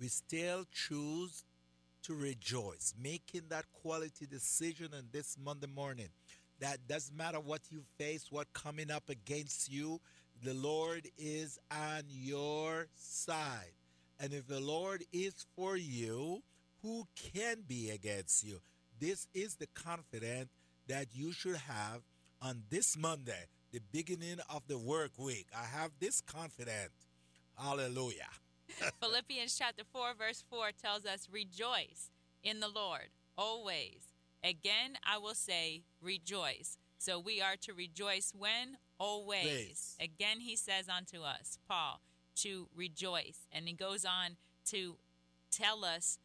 we still choose to rejoice, making that quality decision on this Monday morning. That doesn't matter what you face, what coming up against you, the Lord is on your side. And if the Lord is for you, who can be against you? This is the confidence that you should have on this Monday, the beginning of the work week. I have this confidence. Hallelujah. Philippians chapter 4, verse 4 tells us, rejoice in the Lord always. Again, I will say, rejoice. So we are to rejoice when? Always. Please. Again, he says unto us, Paul, to rejoice. And he goes on to tell us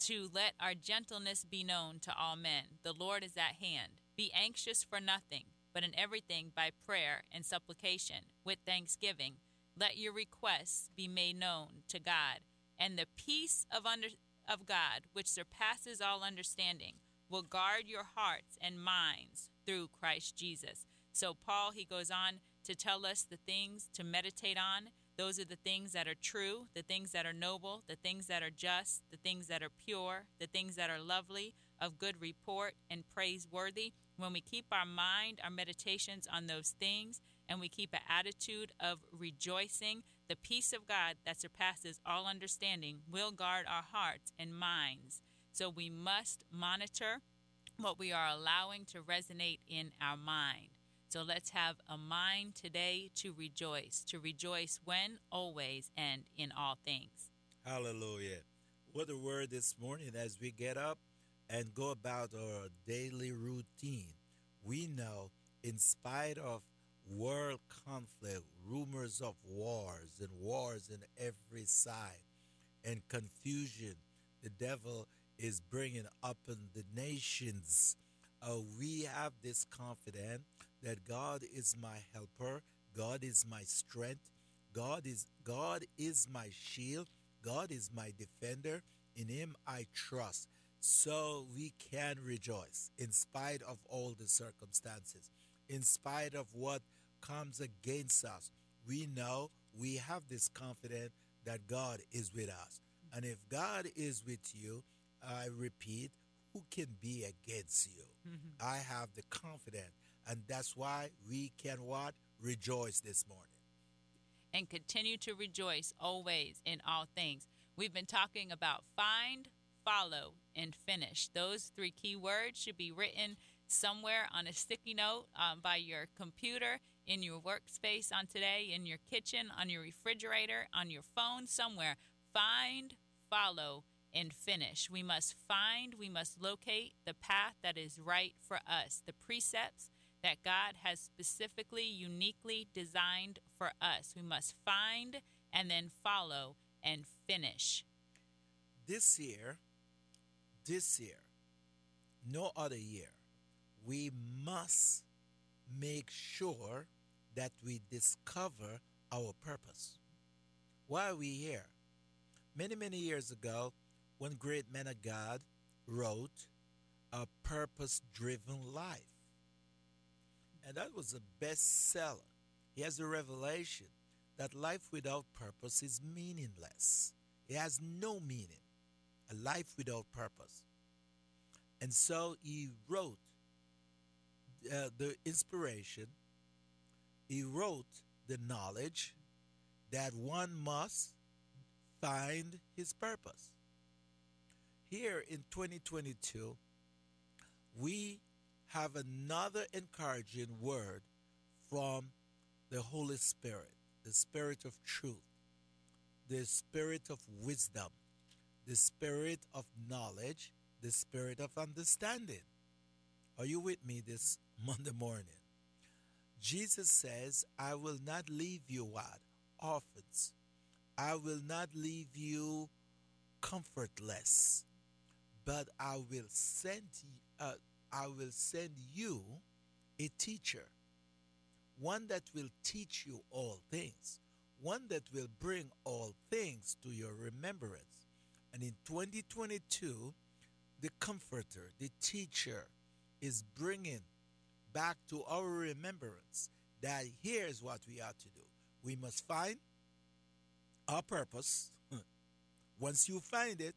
to let our gentleness be known to all men. The Lord is at hand. Be anxious for nothing, but in everything by prayer and supplication with thanksgiving. Let your requests be made known to God, and the peace of God, which surpasses all understanding, will guard your hearts and minds through Christ Jesus. So Paul, he goes on to tell us the things to meditate on. Those are the things that are true, the things that are noble, the things that are just, the things that are pure, the things that are lovely, of good report and praiseworthy. When we keep our mind, our meditations on those things, and we keep an attitude of rejoicing, the peace of God that surpasses all understanding will guard our hearts and minds. So we must monitor what we are allowing to resonate in our mind. So let's have a mind today to rejoice when, always, and in all things. Hallelujah. What a word this morning as we get up and go about our daily routine. We know, in spite of world conflict, rumors of wars in every side, and confusion the devil is bringing upon the nations, we have this confidence that God is my helper, God is my strength, God is my shield, God is my defender, in him I trust. So we can rejoice in spite of all the circumstances, in spite of what comes against us. We know, we have this confidence that God is with us. And if God is with you, I repeat, who can be against you? Mm-hmm. I have the confidence. And that's why we can what? Rejoice this morning. And continue to rejoice always in all things. We've been talking about find, follow, and finish. Those three key words should be written somewhere on a sticky note by your computer, in your workspace on today, in your kitchen, on your refrigerator, on your phone, somewhere. Find, follow, and finish. We must find, we must locate the path that is right for us, the precepts that God has specifically, uniquely designed for us. We must find and then follow and finish. This year, no other year, we must make sure that we discover our purpose. Why are we here? Many, many years ago, one great man of God wrote A Purpose-Driven Life. And that was a bestseller. He has a revelation that life without purpose is meaningless. It has no meaning. A life without purpose. And so he wrote the inspiration, he wrote the knowledge that one must find his purpose. Here in 2022, we have another encouraging word from the Holy Spirit, the Spirit of truth, the Spirit of wisdom, the Spirit of knowledge, the Spirit of understanding. Are you with me this Monday morning? Jesus says, I will not leave you what? Orphans. I will not leave you comfortless, but I will send you a teacher, one that will teach you all things, one that will bring all things to your remembrance. And in 2022, the comforter, the teacher, is bringing back to our remembrance that here's what we ought to do. We must find our purpose. Once you find it,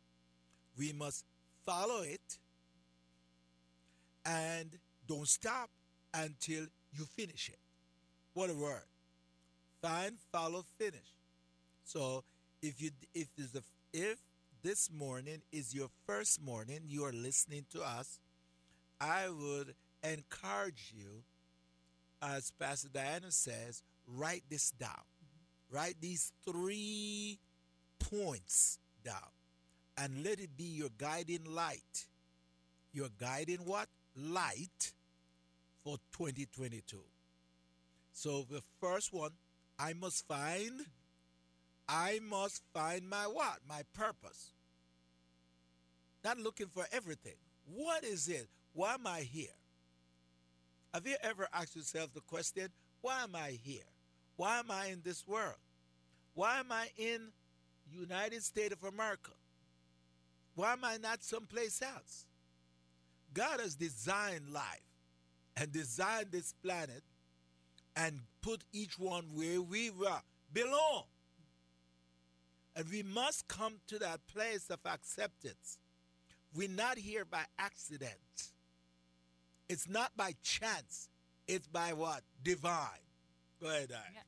we must follow it and don't stop until you finish it. What a word. Find, follow, finish. So if this morning is your first morning, you are listening to us, I would encourage you, as Pastor Diana says, write this down. Write these 3 points down and let it be your guiding light. Your guiding what? Light for 2022. So the first one, I must find my what? My purpose. Not looking for everything. What is it? Why am I here? Have you ever asked yourself the question, why am I here? Why am I in this world? Why am I in United States of America? Why am I not someplace else? God has designed life and designed this planet and put each one where we belong. And we must come to that place of acceptance. We're not here by accident. It's not by chance. It's by what? Divine. Go ahead, Diane. Yeah.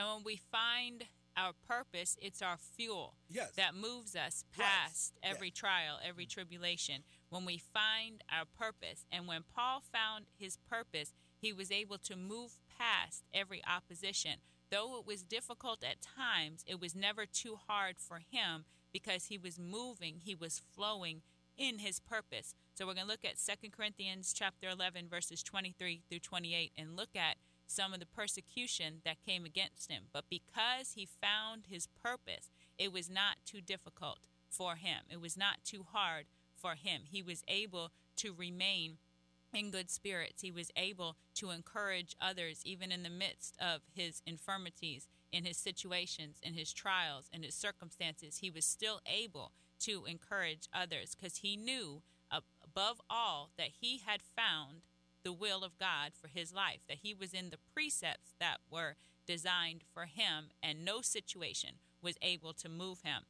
And when we find our purpose, it's our fuel that moves us past every trial, every tribulation. When we find our purpose, and when Paul found his purpose, he was able to move past every opposition. Though it was difficult at times, it was never too hard for him because he was moving, he was flowing in his purpose. So we're going to look at 2 Corinthians chapter 11, verses 23 through 28, and look at some of the persecution that came against him. But because he found his purpose, it was not too difficult for him. It was not too hard for him. He was able to remain in good spirits. He was able to encourage others, even in the midst of his infirmities, in his situations, in his trials, in his circumstances. He was still able to encourage others because he knew above all that he had found the will of God for his life, that he was in the precepts that were designed for him, and no situation was able to move him.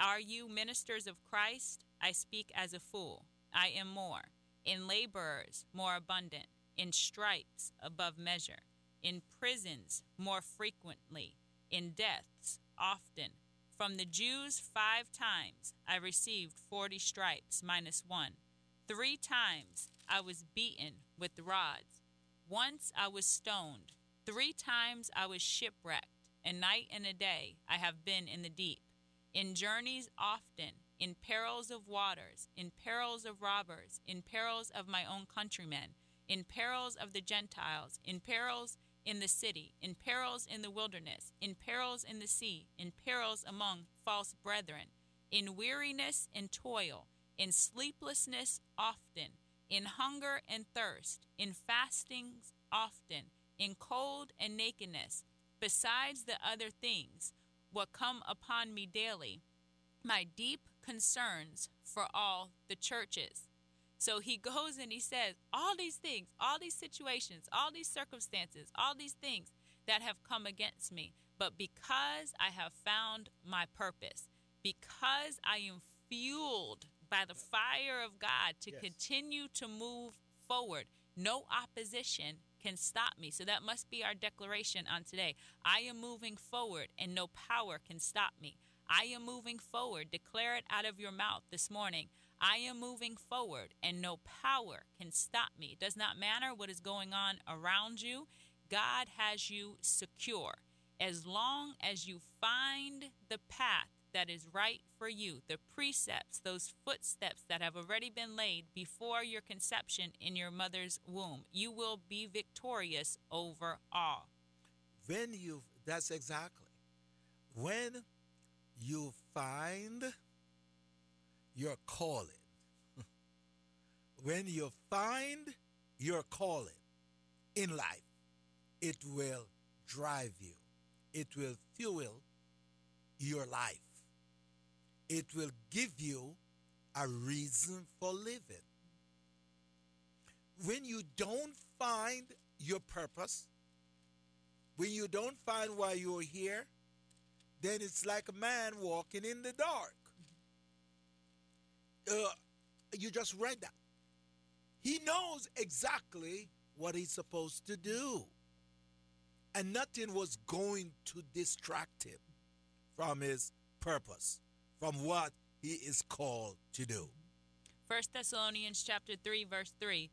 Are you ministers of Christ? I speak as a fool. I am more. In laborers, more abundant. In stripes, above measure. In prisons, more frequently. In deaths, often. From the Jews, 5 times I received 40 stripes minus 1. 3 times I was beaten with rods. Once I was stoned. 3 times I was shipwrecked. A night and a day I have been in the deep. In journeys often, in perils of waters, in perils of robbers, in perils of my own countrymen, in perils of the Gentiles, in perils in the city, in perils in the wilderness, in perils in the sea, in perils among false brethren, in weariness and toil, in sleeplessness often, in hunger and thirst, in fastings often, in cold and nakedness, besides the other things, what come upon me daily, my deep concerns for all the churches. So he goes and he says, all these things, all these situations, all these circumstances, all these things that have come against me, but because I have found my purpose, because I am fueled by the fire of God to continue to move forward. No opposition can stop me. So that must be our declaration on today. I am moving forward and no power can stop me. I am moving forward. Declare it out of your mouth this morning. I am moving forward and no power can stop me. It does not matter what is going on around you. God has you secure. As long as you find the path that is right for you, the precepts, those footsteps that have already been laid before your conception in your mother's womb, you will be victorious over all. That's exactly. When you find your calling, when you find your calling in life, it will drive you. It will fuel your life. It will give you a reason for living. When you don't find your purpose, when you don't find why you're here, then it's like a man walking in the dark. You just read that. He knows exactly what he's supposed to do. And nothing was going to distract him from his purpose, from what he is called to do. 1 Thessalonians chapter 3, verse 3,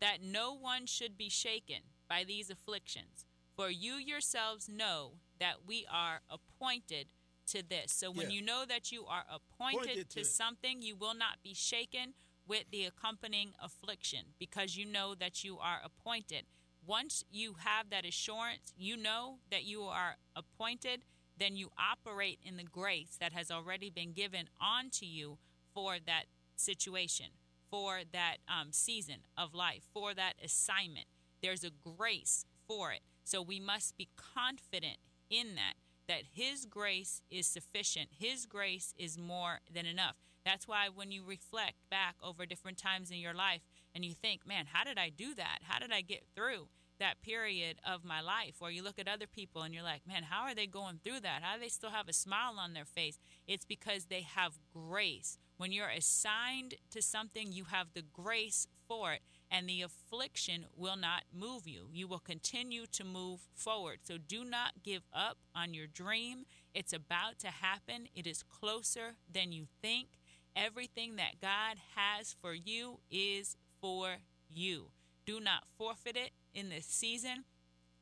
that no one should be shaken by these afflictions, for you yourselves know that we are appointed to this. So when you know that you are appointed to something, you will not be shaken with the accompanying affliction, because you know that you are appointed. Once you have that assurance, you know that you are appointed, then you operate in the grace that has already been given onto you for that situation, for that season of life, for that assignment. There's a grace for it. So we must be confident in that, that His grace is sufficient. His grace is more than enough. That's why when you reflect back over different times in your life and you think, man, how did I do that? How did I get through that period of my life? Or you look at other people and you're like, man, how are they going through that? How do they still have a smile on their face? It's because they have grace. When you're assigned to something, you have the grace for it, and the affliction will not move you. You will continue to move forward. So do not give up on your dream. It's about to happen. It is closer than you think. Everything that God has for you is for you. Do not forfeit it in this season.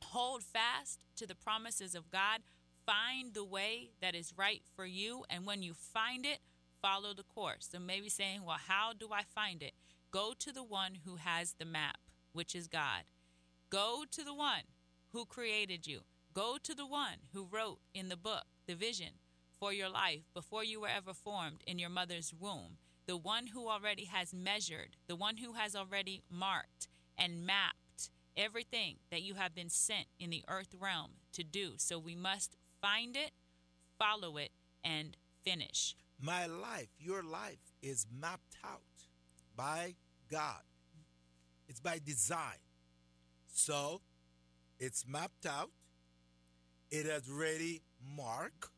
Hold fast to the promises of God. Find the way that is right for you. And when you find it, follow the course. So maybe saying, well, how do I find it? Go to the one who has the map, which is God. Go to the one who created you. Go to the one who wrote in the book the vision for your life before you were ever formed in your mother's womb, the one who already has measured, the one who has already marked and mapped everything that you have been sent in the earth realm to do. So we must find it, follow it, and finish. My life, your life, is mapped out by God. It's by design. So it's mapped out. It has already marked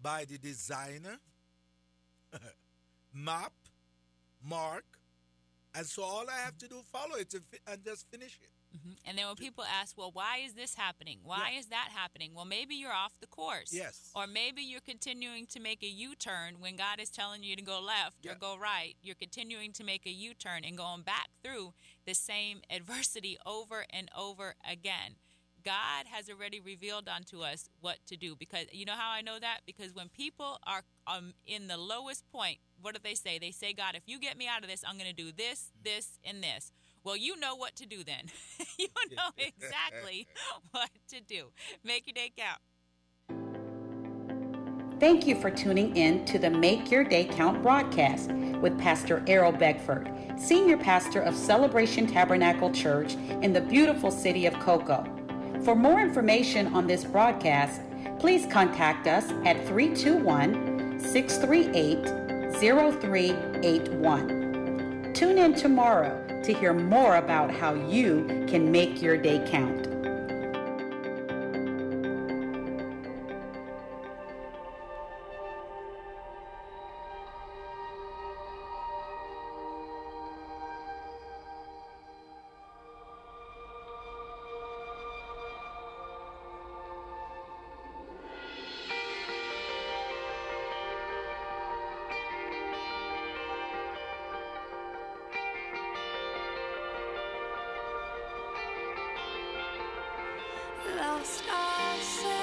by the designer. Map, mark, and so all I have to do is follow it and just finish it. Mm-hmm. And then when people ask, well, why is this happening? Why is that happening? Well, maybe you're off the course. Yes. Or maybe you're continuing to make a U-turn when God is telling you to go left or go right. You're continuing to make a U-turn and going back through the same adversity over and over again. God has already revealed unto us what to do. Because you know how I know that? Because when people are in the lowest point, what do they say? They say, God, if you get me out of this, I'm going to do this, this, and this. Well, you know what to do then. You know exactly what to do. Make your day count. Thank you for tuning in to the Make Your Day Count broadcast with Pastor Errol Beckford, Senior Pastor of Celebration Tabernacle Church in the beautiful city of Cocoa. For more information on this broadcast, please contact us at 321-638-0381. Tune in tomorrow to hear more about how you can make your day count. Lost ourselves.